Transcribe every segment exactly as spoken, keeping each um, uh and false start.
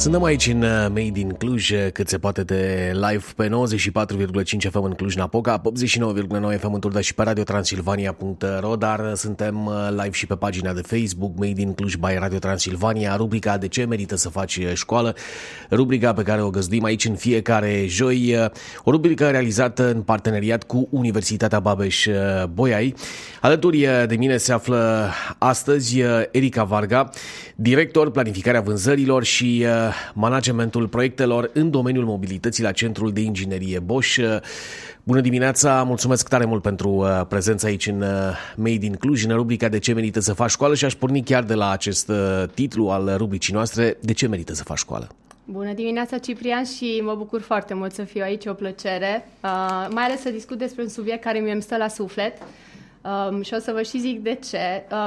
Suntem aici în Made in Cluj, cât se poate de live pe nouăzeci și patru virgulă cinci F M în Cluj-Napoca, optzeci și nouă virgulă nouă F M în Turda și pe radio transilvania punct ro, dar suntem live și pe pagina de Facebook Made in Cluj by Radio Transilvania, rubrica De ce merită să faci școală, rubrica pe care o găzduim aici în fiecare joi, o rubrică realizată în parteneriat cu Universitatea Babeș-Bolyai. Alături de mine se află astăzi Erika Varga, director planificarea vânzărilor și managementul proiectelor în domeniul mobilității la Centrul de Inginerie Bosch. Bună dimineața, mulțumesc tare mult pentru prezența aici în Made in Cluj, în rubrica De ce merită să faci școală, și aș porni chiar de la acest titlu al rubricii noastre, De ce merită să faci școală? Bună dimineața, Ciprian, și mă bucur foarte mult să fiu aici, o plăcere, uh, mai ales să discut despre un subiect care mi-e stă la suflet. Um, și o să vă și zic de ce.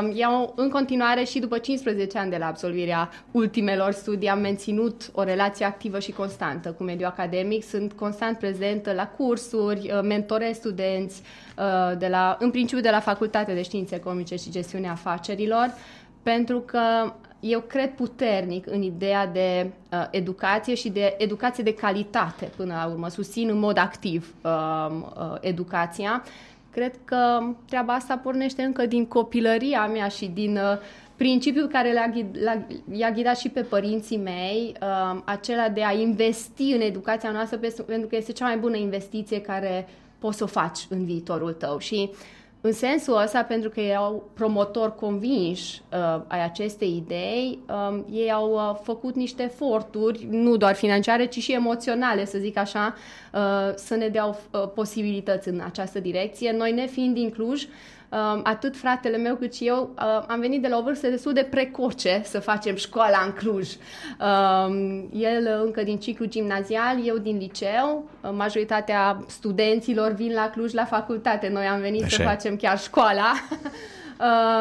Um, eu, în continuare, și după cincisprezece ani de la absolvirea ultimelor studii, am menținut o relație activă și constantă cu mediul academic. Sunt constant prezentă la cursuri, mentorez studenți, uh, de la, în principiu de la Facultatea de Științe Economice și Gestiune Afacerilor, pentru că eu cred puternic în ideea de uh, educație și de educație de calitate până la urmă. Susțin în mod activ uh, uh, educația. Cred că treaba asta pornește încă din copilăria mea și din uh, principiul care le-a ghid, i-a ghidat și pe părinții mei, uh, acela de a investi în educația noastră, pentru că este cea mai bună investiție care poți să o faci în viitorul tău. Și în sensul ăsta, pentru că ei au promotori convinși uh, ai acestei idei, uh, ei au uh, făcut niște eforturi, nu doar financiare, ci și emoționale, să zic așa, uh, să ne dea uh, posibilități în această direcție. Noi, ne fiind din Cluj, uh, atât fratele meu cât și eu, uh, am venit de la o vârstă destul de precoce să facem școala în Cluj. Uh, el încă din ciclu gimnazial, eu din liceu, uh, majoritatea studenților vin la Cluj la facultate. Noi am venit așa. Să facem chiar școala.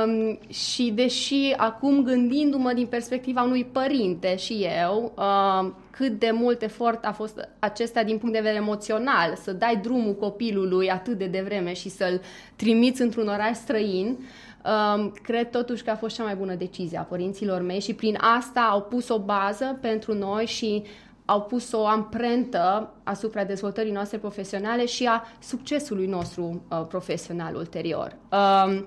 um, și deși acum, gândindu-mă din perspectiva unui părinte și eu, um, cât de mult efort a fost acesta din punct de vedere emoțional, să dai drumul copilului atât de devreme și să-l trimiți într-un oraș străin, um, cred totuși că a fost cea mai bună decizie a părinților mei și prin asta au pus o bază pentru noi și au pus o amprentă asupra dezvoltării noastre profesionale și a succesului nostru uh, profesional ulterior. Uh,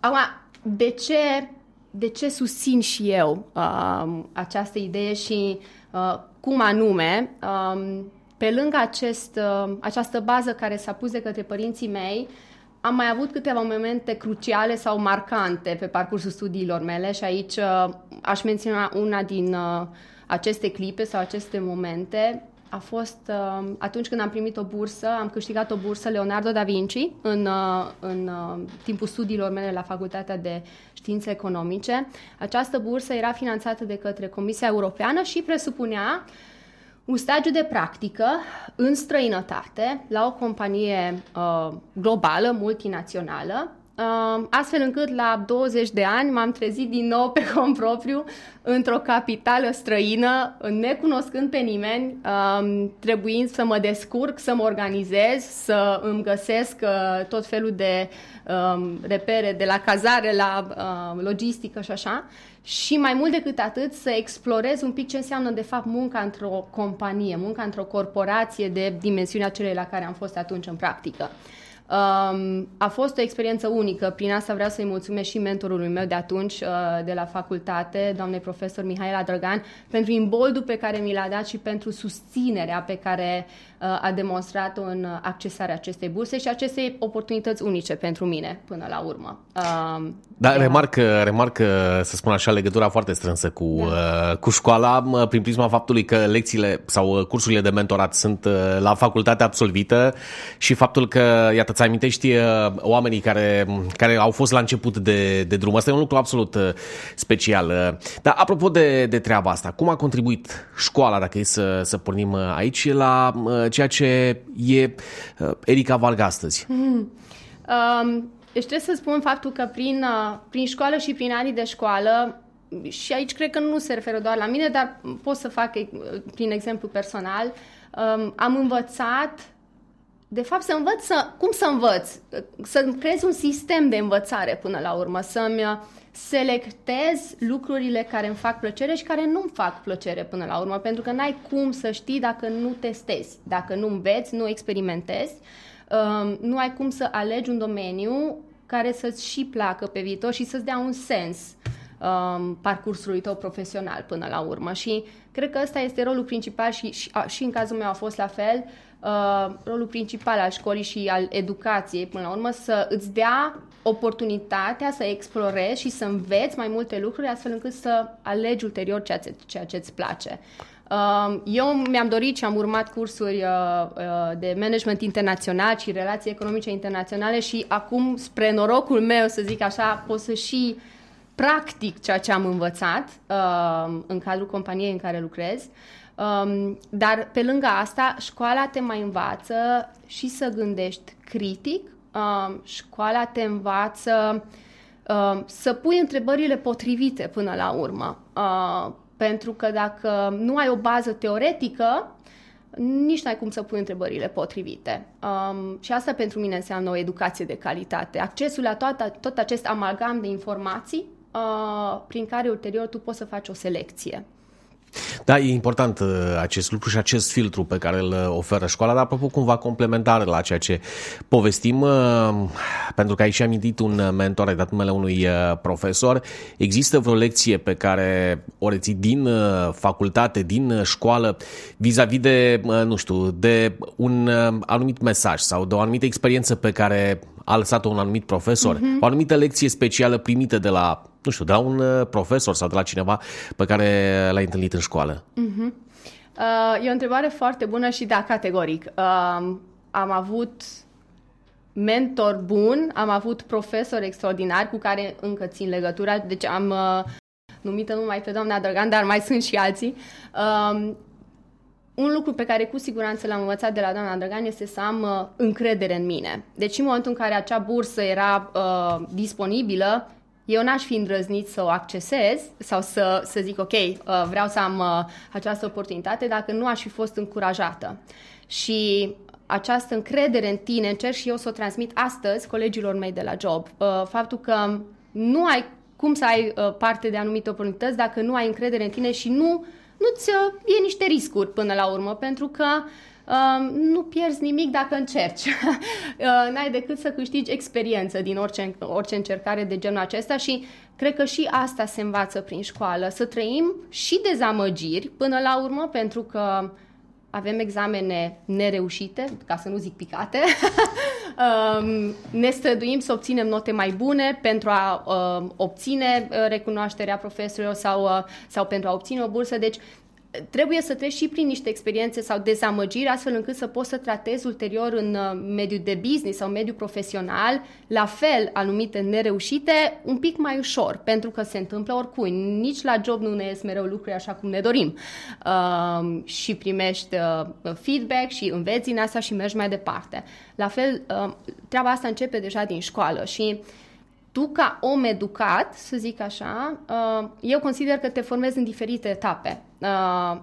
acum, de ce, de ce susțin și eu uh, această idee și uh, cum anume, uh, pe lângă acest, uh, această bază care s-a pus de către părinții mei, am mai avut câteva momente cruciale sau marcante pe parcursul studiilor mele și aici uh, aș menționa una din... Uh, aceste clipe sau aceste momente a fost uh, atunci când am primit o bursă, am câștigat o bursă Leonardo Da Vinci în, uh, în uh, timpul studiilor mele la Facultatea de Științe Economice. Această bursă era finanțată de către Comisia Europeană și presupunea un stagiu de practică în străinătate la o companie uh, globală, multinațională, astfel încât la douăzeci de ani m-am trezit din nou pe cont propriu într-o capitală străină, necunoscând pe nimeni, trebuind să mă descurc, să mă organizez, să îmi găsesc tot felul de repere, de la cazare la logistică și așa, și mai mult decât atât să explorez un pic ce înseamnă de fapt munca într-o companie, munca într-o corporație de dimensiunea celei la care am fost atunci în practică. Um, a fost o experiență unică. Prin asta vreau să-i mulțumesc și mentorului meu de atunci, uh, de la facultate, doamnei profesor Mihai Adrăgan, pentru imboldul pe care mi l-a dat și pentru susținerea pe care uh, a demonstrat-o în accesarea acestei burse și acestei oportunități unice pentru mine până la urmă. Uh, da, remarc, remarc, să spun așa, legătura foarte strânsă cu, da. uh, cu școala, prin prisma faptului că lecțiile sau cursurile de mentorat sunt uh, la facultate absolvită și faptul că, iată, îți amintești oamenii care, care au fost la început de, de drum. Asta e un lucru absolut special. Dar apropo de, de treaba asta, cum a contribuit școala, dacă e să, să pornim aici, la ceea ce e Erika Varga astăzi? Mm. Um, deci trebuie să spun faptul că prin, prin școală și prin anii de școală, și aici cred că nu se referă doar la mine, dar pot să fac prin exemplu personal, um, am învățat de fapt să învăț, să, cum să învăț? Să creez un sistem de învățare până la urmă, să-mi, selectez lucrurile care îmi fac plăcere și care nu-mi fac plăcere până la urmă, pentru că n-ai cum să știi dacă nu testezi, dacă nu înveți, nu experimentezi, nu ai cum să alegi un domeniu care să-ți și placă pe viitor și să-ți dea un sens parcursului tău profesional până la urmă. Și cred că ăsta este rolul principal și, și, și în cazul meu a fost la fel, rolul principal al școlii și al educației până la urmă, să îți dea oportunitatea să explorezi și să înveți mai multe lucruri, astfel încât să alegi ulterior ceea ce îți place. Eu mi-am dorit și am urmat cursuri de management internațional și relații economice internaționale și acum, spre norocul meu, să zic așa, pot să și practic ceea ce am învățat în cadrul companiei în care lucrez. Um, dar pe lângă asta, școala te mai învață și să gândești critic, um, școala te învață um, să pui întrebările potrivite până la urmă, uh, pentru că dacă nu ai o bază teoretică, nici n-ai cum să pui întrebările potrivite. Um, și asta pentru mine înseamnă o educație de calitate, accesul la toată, tot acest amalgam de informații uh, prin care ulterior tu poți să faci o selecție. Da, e important acest lucru și acest filtru pe care îl oferă școala, dar apropo cumva complementar la ceea ce povestim, pentru că aici am amintit un mentor, ai dat numele unui profesor. Există vreo lecție pe care o reții din facultate, din școală, vis-a-vis de, nu știu, de un anumit mesaj sau de o anumită experiență pe care a lăsat-o un anumit profesor, uh-huh. o anumită lecție specială primită de la, nu știu, de la un profesor sau de la cineva pe care l-ai întâlnit în școală? Uh-huh. Uh, e o întrebare foarte bună și da, categoric. Uh, am avut mentor bun, am avut profesori extraordinari cu care încă țin legătura, deci am uh, numit-o numai pe doamna Adrăgan, dar mai sunt și alții. Uh, Un lucru pe care cu siguranță l-am învățat de la doamna Adrăgan este să am uh, încredere în mine. Deci în momentul în care acea bursă era uh, disponibilă, eu n-aș fi îndrăznit să o accesez sau să, să zic ok, uh, vreau să am uh, această oportunitate dacă nu aș fi fost încurajată. Și această încredere în tine încerc și eu să o transmit astăzi colegilor mei de la job. Uh, faptul că nu ai cum să ai uh, parte de anumite oportunități dacă nu ai încredere în tine și nu... nu-ți iei niște riscuri până la urmă, pentru că uh, nu pierzi nimic dacă încerci. uh, n-ai decât să câștigi experiență din orice, orice încercare de genul acesta și cred că și asta se învață prin școală, să trăim și dezamăgiri până la urmă, pentru că avem examene nereușite, ca să nu zic picate, uh, ne străduim să obținem note mai bune pentru a uh, obține recunoașterea profesorilor sau, uh, sau pentru a obține o bursă. Deci trebuie să treci și prin niște experiențe sau dezamăgiri, astfel încât să poți să tratezi ulterior în mediul de business sau mediul profesional, la fel anumite nereușite, un pic mai ușor, pentru că se întâmplă oricui. Nici la job nu ne ies mereu lucruri așa cum ne dorim. Uh, și primești uh, feedback și înveți din asta și mergi mai departe. La fel, uh, treaba asta începe deja din școală și tu, ca om educat, să zic așa, eu consider că te formezi în diferite etape.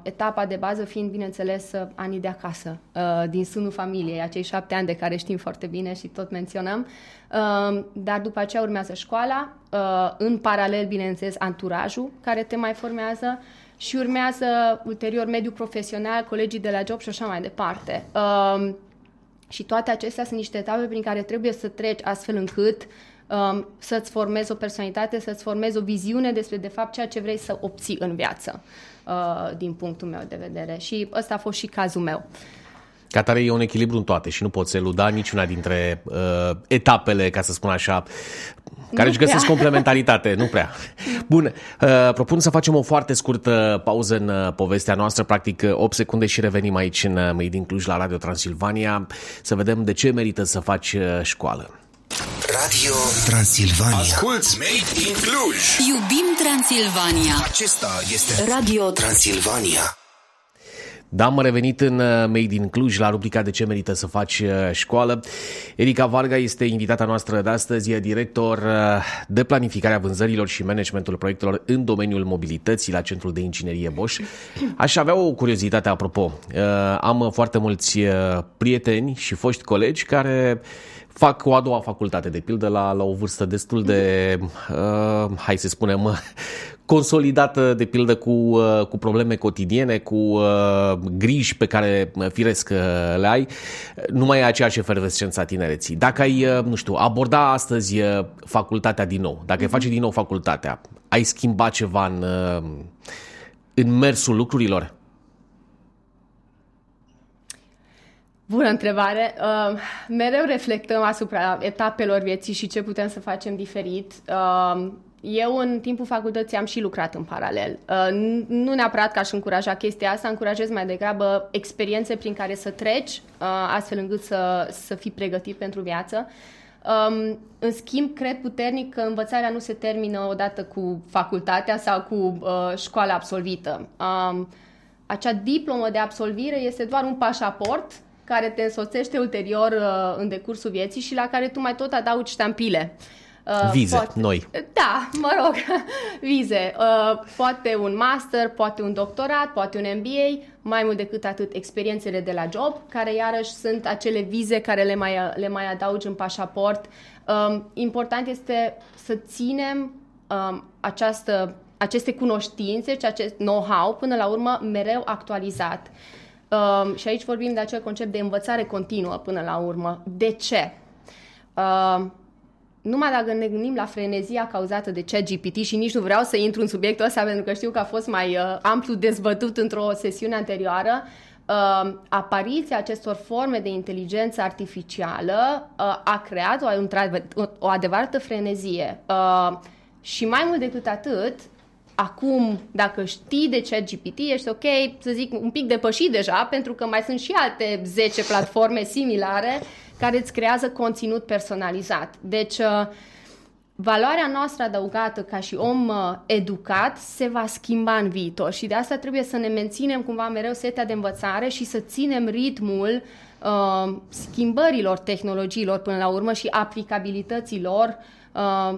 Etapa de bază fiind, bineînțeles, anii de acasă, din sânul familiei, acei șapte ani de care știm foarte bine și tot menționăm. Dar după aceea urmează școala, în paralel, bineînțeles, anturajul care te mai formează și urmează ulterior mediul profesional, colegii de la job și așa mai departe. Și toate acestea sunt niște etape prin care trebuie să treci astfel încât să-ți formezi o personalitate, să-ți formezi o viziune despre, de fapt, ceea ce vrei să obții în viață, din punctul meu de vedere. Și ăsta a fost și cazul meu. Ca tare e un echilibru în toate și nu poți eluda niciuna dintre uh, etapele, ca să spun așa, care își găsesc complementaritate. Nu prea. Bun, uh, propun să facem o foarte scurtă pauză în uh, povestea noastră, practic opt secunde și revenim aici în Made in Cluj la Radio Transilvania să vedem de ce merită să faci uh, școală. Radio Transilvania. Asculți Made in Cluj. Iubim Transilvania. Acesta este Radio Transilvania. Da, am revenit în Made in Cluj la rubrica de ce merită să faci școală. Erika Varga este invitata noastră de astăzi, e director de planificarea vânzărilor și managementul proiectelor în domeniul mobilității la Centrul de Inginerie Bosch. Aș avea o curiozitate, apropo. Am foarte mulți prieteni și foști colegi care fac o a doua facultate, de pildă, la, la o vârstă destul de, uh, hai să spunem, consolidată, de pildă, cu, uh, cu probleme cotidiene, cu uh, griji pe care, firesc, le ai, nu mai e aceeași efervescență a tinereții. Dacă ai, uh, nu știu, aborda astăzi uh, facultatea din nou, dacă ai face din nou facultatea, ai schimba ceva în, uh, în mersul lucrurilor? Bună întrebare! Uh, mereu reflectăm asupra etapelor vieții și ce putem să facem diferit. Uh, eu în timpul facultății am și lucrat în paralel. Uh, nu neapărat că aș încuraja chestia asta, încurajez mai degrabă experiențe prin care să treci, uh, astfel încât să, să fii pregătit pentru viață. Um, în schimb, cred puternic că învățarea nu se termină odată cu facultatea sau cu uh, școala absolvită. Um, acea diplomă de absolvire este doar un pașaport care te însoțește ulterior uh, în decursul vieții și la care tu mai tot adaugi ștampile. Uh, vize, poate... noi. Da, mă rog, vize. Uh, poate un master, poate un doctorat, poate un M B A, mai mult decât atât experiențele de la job, care iarăși sunt acele vize care le mai, le mai adaugi în pașaport. Uh, important este să ținem uh, această, aceste cunoștințe și acest know-how, până la urmă, mereu actualizat. Uh, și aici vorbim de acel concept de învățare continuă până la urmă. De ce? Uh, numai dacă ne gândim la frenezia cauzată de ChatGPT, și nici nu vreau să intru în subiectul ăsta pentru că știu că a fost mai uh, amplu dezbătut într-o sesiune anterioară, uh, apariția acestor forme de inteligență artificială uh, a creat o, o, o adevărată frenezie. Uh, și mai mult decât atât, acum, dacă știi de ChatGPT, ești ok, să zic, un pic depășit deja, pentru că mai sunt și alte zece platforme similare care îți creează conținut personalizat. Deci, valoarea noastră adăugată ca și om educat se va schimba în viitor și de asta trebuie să ne menținem cumva mereu setea de învățare și să ținem ritmul uh, schimbărilor tehnologiilor până la urmă și aplicabilităților,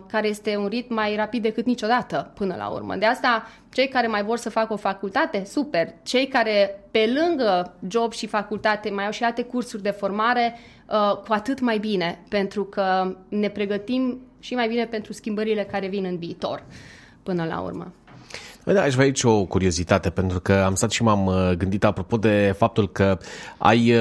care este un ritm mai rapid decât niciodată până la urmă. De asta, cei care mai vor să facă o facultate, super. Cei care pe lângă job și facultate mai au și alte cursuri de formare, cu atât mai bine, pentru că ne pregătim și mai bine pentru schimbările care vin în viitor până la urmă. Da, aș vrea aici o curiozitate, pentru că am stat și m-am gândit apropo de faptul că ai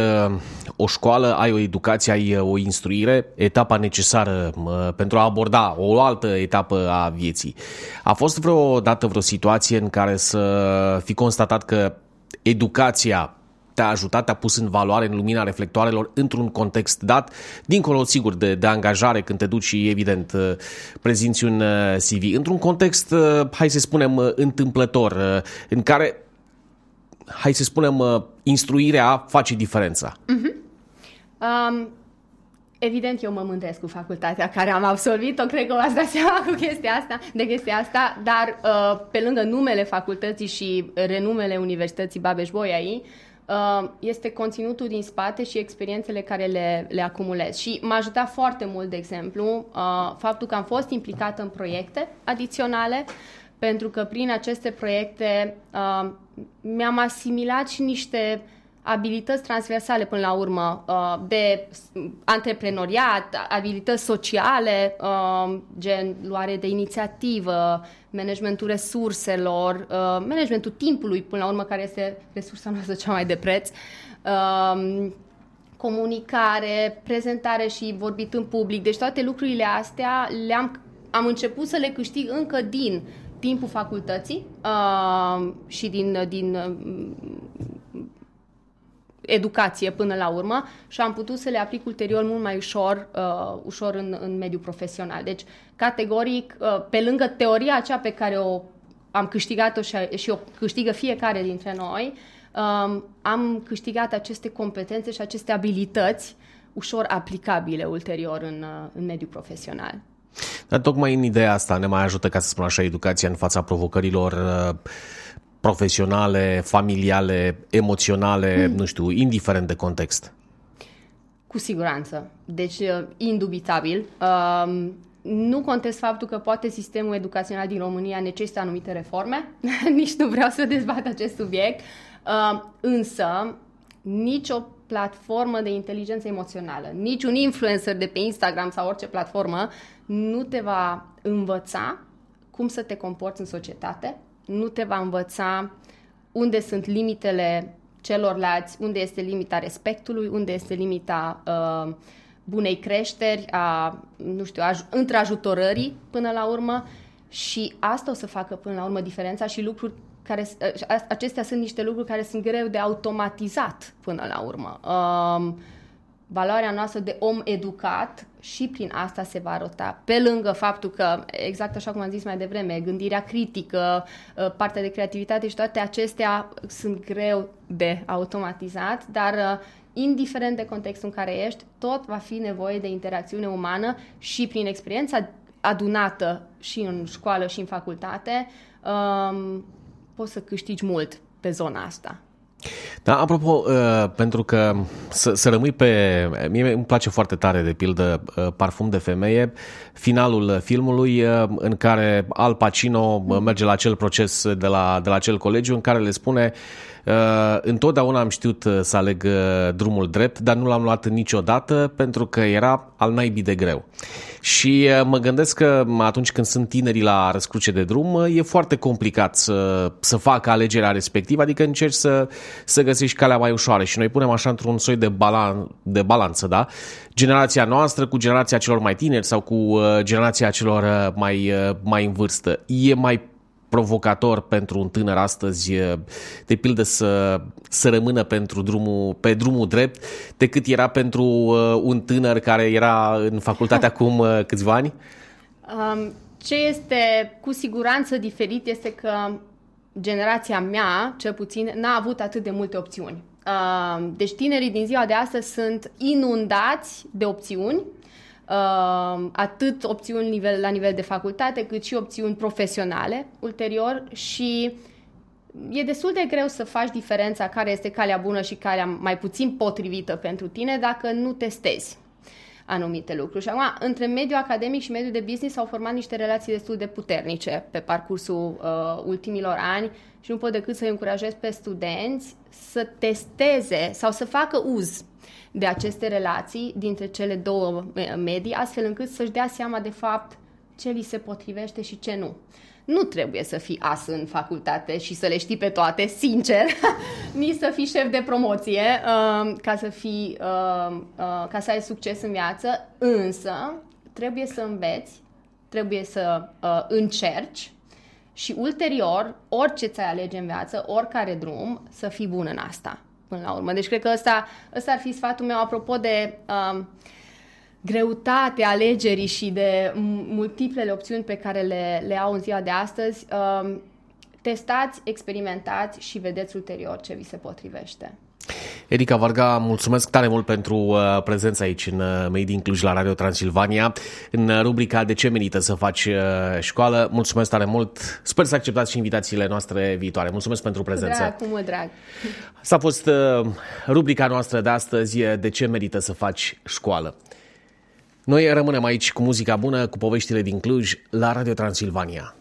o școală, ai o educație, ai o instruire, etapa necesară pentru a aborda o altă etapă a vieții. A fost vreodată vreo situație în care să fi constatat că educația te-a ajutat, te-a pus în valoare, în lumina reflectoarelor, într-un context dat, dincolo, sigur, de, de angajare, când te duci și, evident, prezinți un C V, într-un context, hai să spunem, întâmplător, în care, hai să spunem, instruirea face diferența? Uh-huh. Um, evident, eu mă mândresc cu facultatea care am absolvit-o, cred că v-ați dat seama cu chestia asta, de chestia asta, dar uh, pe lângă numele facultății și renumele Universității Babeș-Bolyai, este conținutul din spate și experiențele care le, le acumulez. Și m-a ajutat foarte mult, de exemplu, faptul că am fost implicată în proiecte adiționale, pentru că prin aceste proiecte mi-am asimilat și niște abilități transversale până la urmă, de antreprenoriat, abilități sociale, gen luare de inițiativă, managementul resurselor, managementul timpului până la urmă, care este resursa noastră cea mai de preț, comunicare, prezentare și vorbit în public. Deci toate lucrurile astea le-am, am început să le câștig încă din timpul facultății și din... din educație până la urmă și am putut să le aplic ulterior mult mai ușor, uh, ușor în, în mediul profesional. Deci, categoric, uh, pe lângă teoria aceea pe care o am câștigat-o și, și o câștigă fiecare dintre noi, uh, am câștigat aceste competențe și aceste abilități ușor aplicabile ulterior în, uh, în mediul profesional. Dar tocmai în ideea asta ne mai ajută, ca să spun așa, educația în fața provocărilor uh, profesionale, familiale, emoționale, mm. nu știu, indiferent de context. Cu siguranță. Deci, indubitabil. Uh, nu contest faptul că poate sistemul educațional din România necesită anumite reforme. Nici nu vreau să dezbat acest subiect. Uh, însă, nicio platformă de inteligență emoțională. Niciun influencer de pe Instagram sau orice platformă nu te va învăța cum să te comporți în societate, nu te va învăța unde sunt limitele celorlalți, unde este limita respectului, unde este limita uh, bunei creșteri, a, nu știu, aj- întrajutorării până la urmă, și asta o să facă până la urmă diferența și lucruri care, acestea sunt niște lucruri care sunt greu de automatizat până la urmă. Um, valoarea noastră de om educat și prin asta se va arăta. Pe lângă faptul că, exact așa cum am zis mai devreme, gândirea critică, partea de creativitate și toate acestea sunt greu de automatizat, dar indiferent de contextul în care ești, tot va fi nevoie de interacțiune umană și prin experiența adunată și în școală și în facultate, um, poți să câștigi mult pe zona asta. Da, apropo, uh, pentru că să, să rămâi pe... Mie îmi place foarte tare, de pildă, uh, Parfum de femeie, finalul filmului uh, în care Al Pacino mm. merge la acel proces de la, de la acel colegiu în care le spune: Uh, întotdeauna am știut să aleg uh, drumul drept, dar nu l-am luat niciodată pentru că era al naibii de greu. Și uh, mă gândesc că atunci când sunt tinerii la răscruce de drum, uh, e foarte complicat să, să facă alegerea respectivă, adică încerci să, să găsești calea mai ușoară și noi punem așa într-un soi de, balan, de balanță, da? Generația noastră cu generația celor mai tineri sau cu uh, generația celor uh, mai, uh, mai în vârstă. E mai provocator pentru un tânăr astăzi, de pildă, să, să rămână pentru drumul, pe drumul drept, decât era pentru un tânăr care era în facultate acum câțiva ani? Ce este cu siguranță diferit este că generația mea, cel puțin, n-a avut atât de multe opțiuni. Deci tinerii din ziua de astăzi sunt inundați de opțiuni, Uh, atât opțiuni nivel, la nivel de facultate, cât și opțiuni profesionale ulterior, și e destul de greu să faci diferența care este calea bună și calea mai puțin potrivită pentru tine dacă nu testezi anumite lucruri. Și acum, între mediul academic și mediul de business s-au format niște relații destul de puternice pe parcursul uh, ultimilor ani și nu pot decât să-i încurajez pe studenți să testeze sau să facă uz de aceste relații dintre cele două medii, astfel încât să-și dea seama de fapt ce li se potrivește și ce nu. Nu trebuie să fii as în facultate și să le știi pe toate, sincer, nici să fii șef de promoție uh, ca, să fii, uh, uh, ca să ai succes în viață, însă trebuie să înveți, trebuie să uh, încerci și ulterior, orice ți-ai alege în viață, oricare drum, să fii bun în asta. La urmă. Deci cred că ăsta, ăsta ar fi sfatul meu apropo de um, greutatea alegerii și de multiplele opțiuni pe care le, le au în ziua de astăzi. Um, testați, experimentați și vedeți ulterior ce vi se potrivește. Erika Varga, mulțumesc tare mult pentru prezența aici în Made in Cluj la Radio Transilvania, în rubrica De ce merită să faci școală. Mulțumesc tare mult, sper să acceptați și invitațiile noastre viitoare. Mulțumesc pentru prezență. Drag, cu mult drag. Asta a fost rubrica noastră de astăzi, De ce merită să faci școală. Noi rămânem aici cu muzica bună, cu poveștile din Cluj la Radio Transilvania.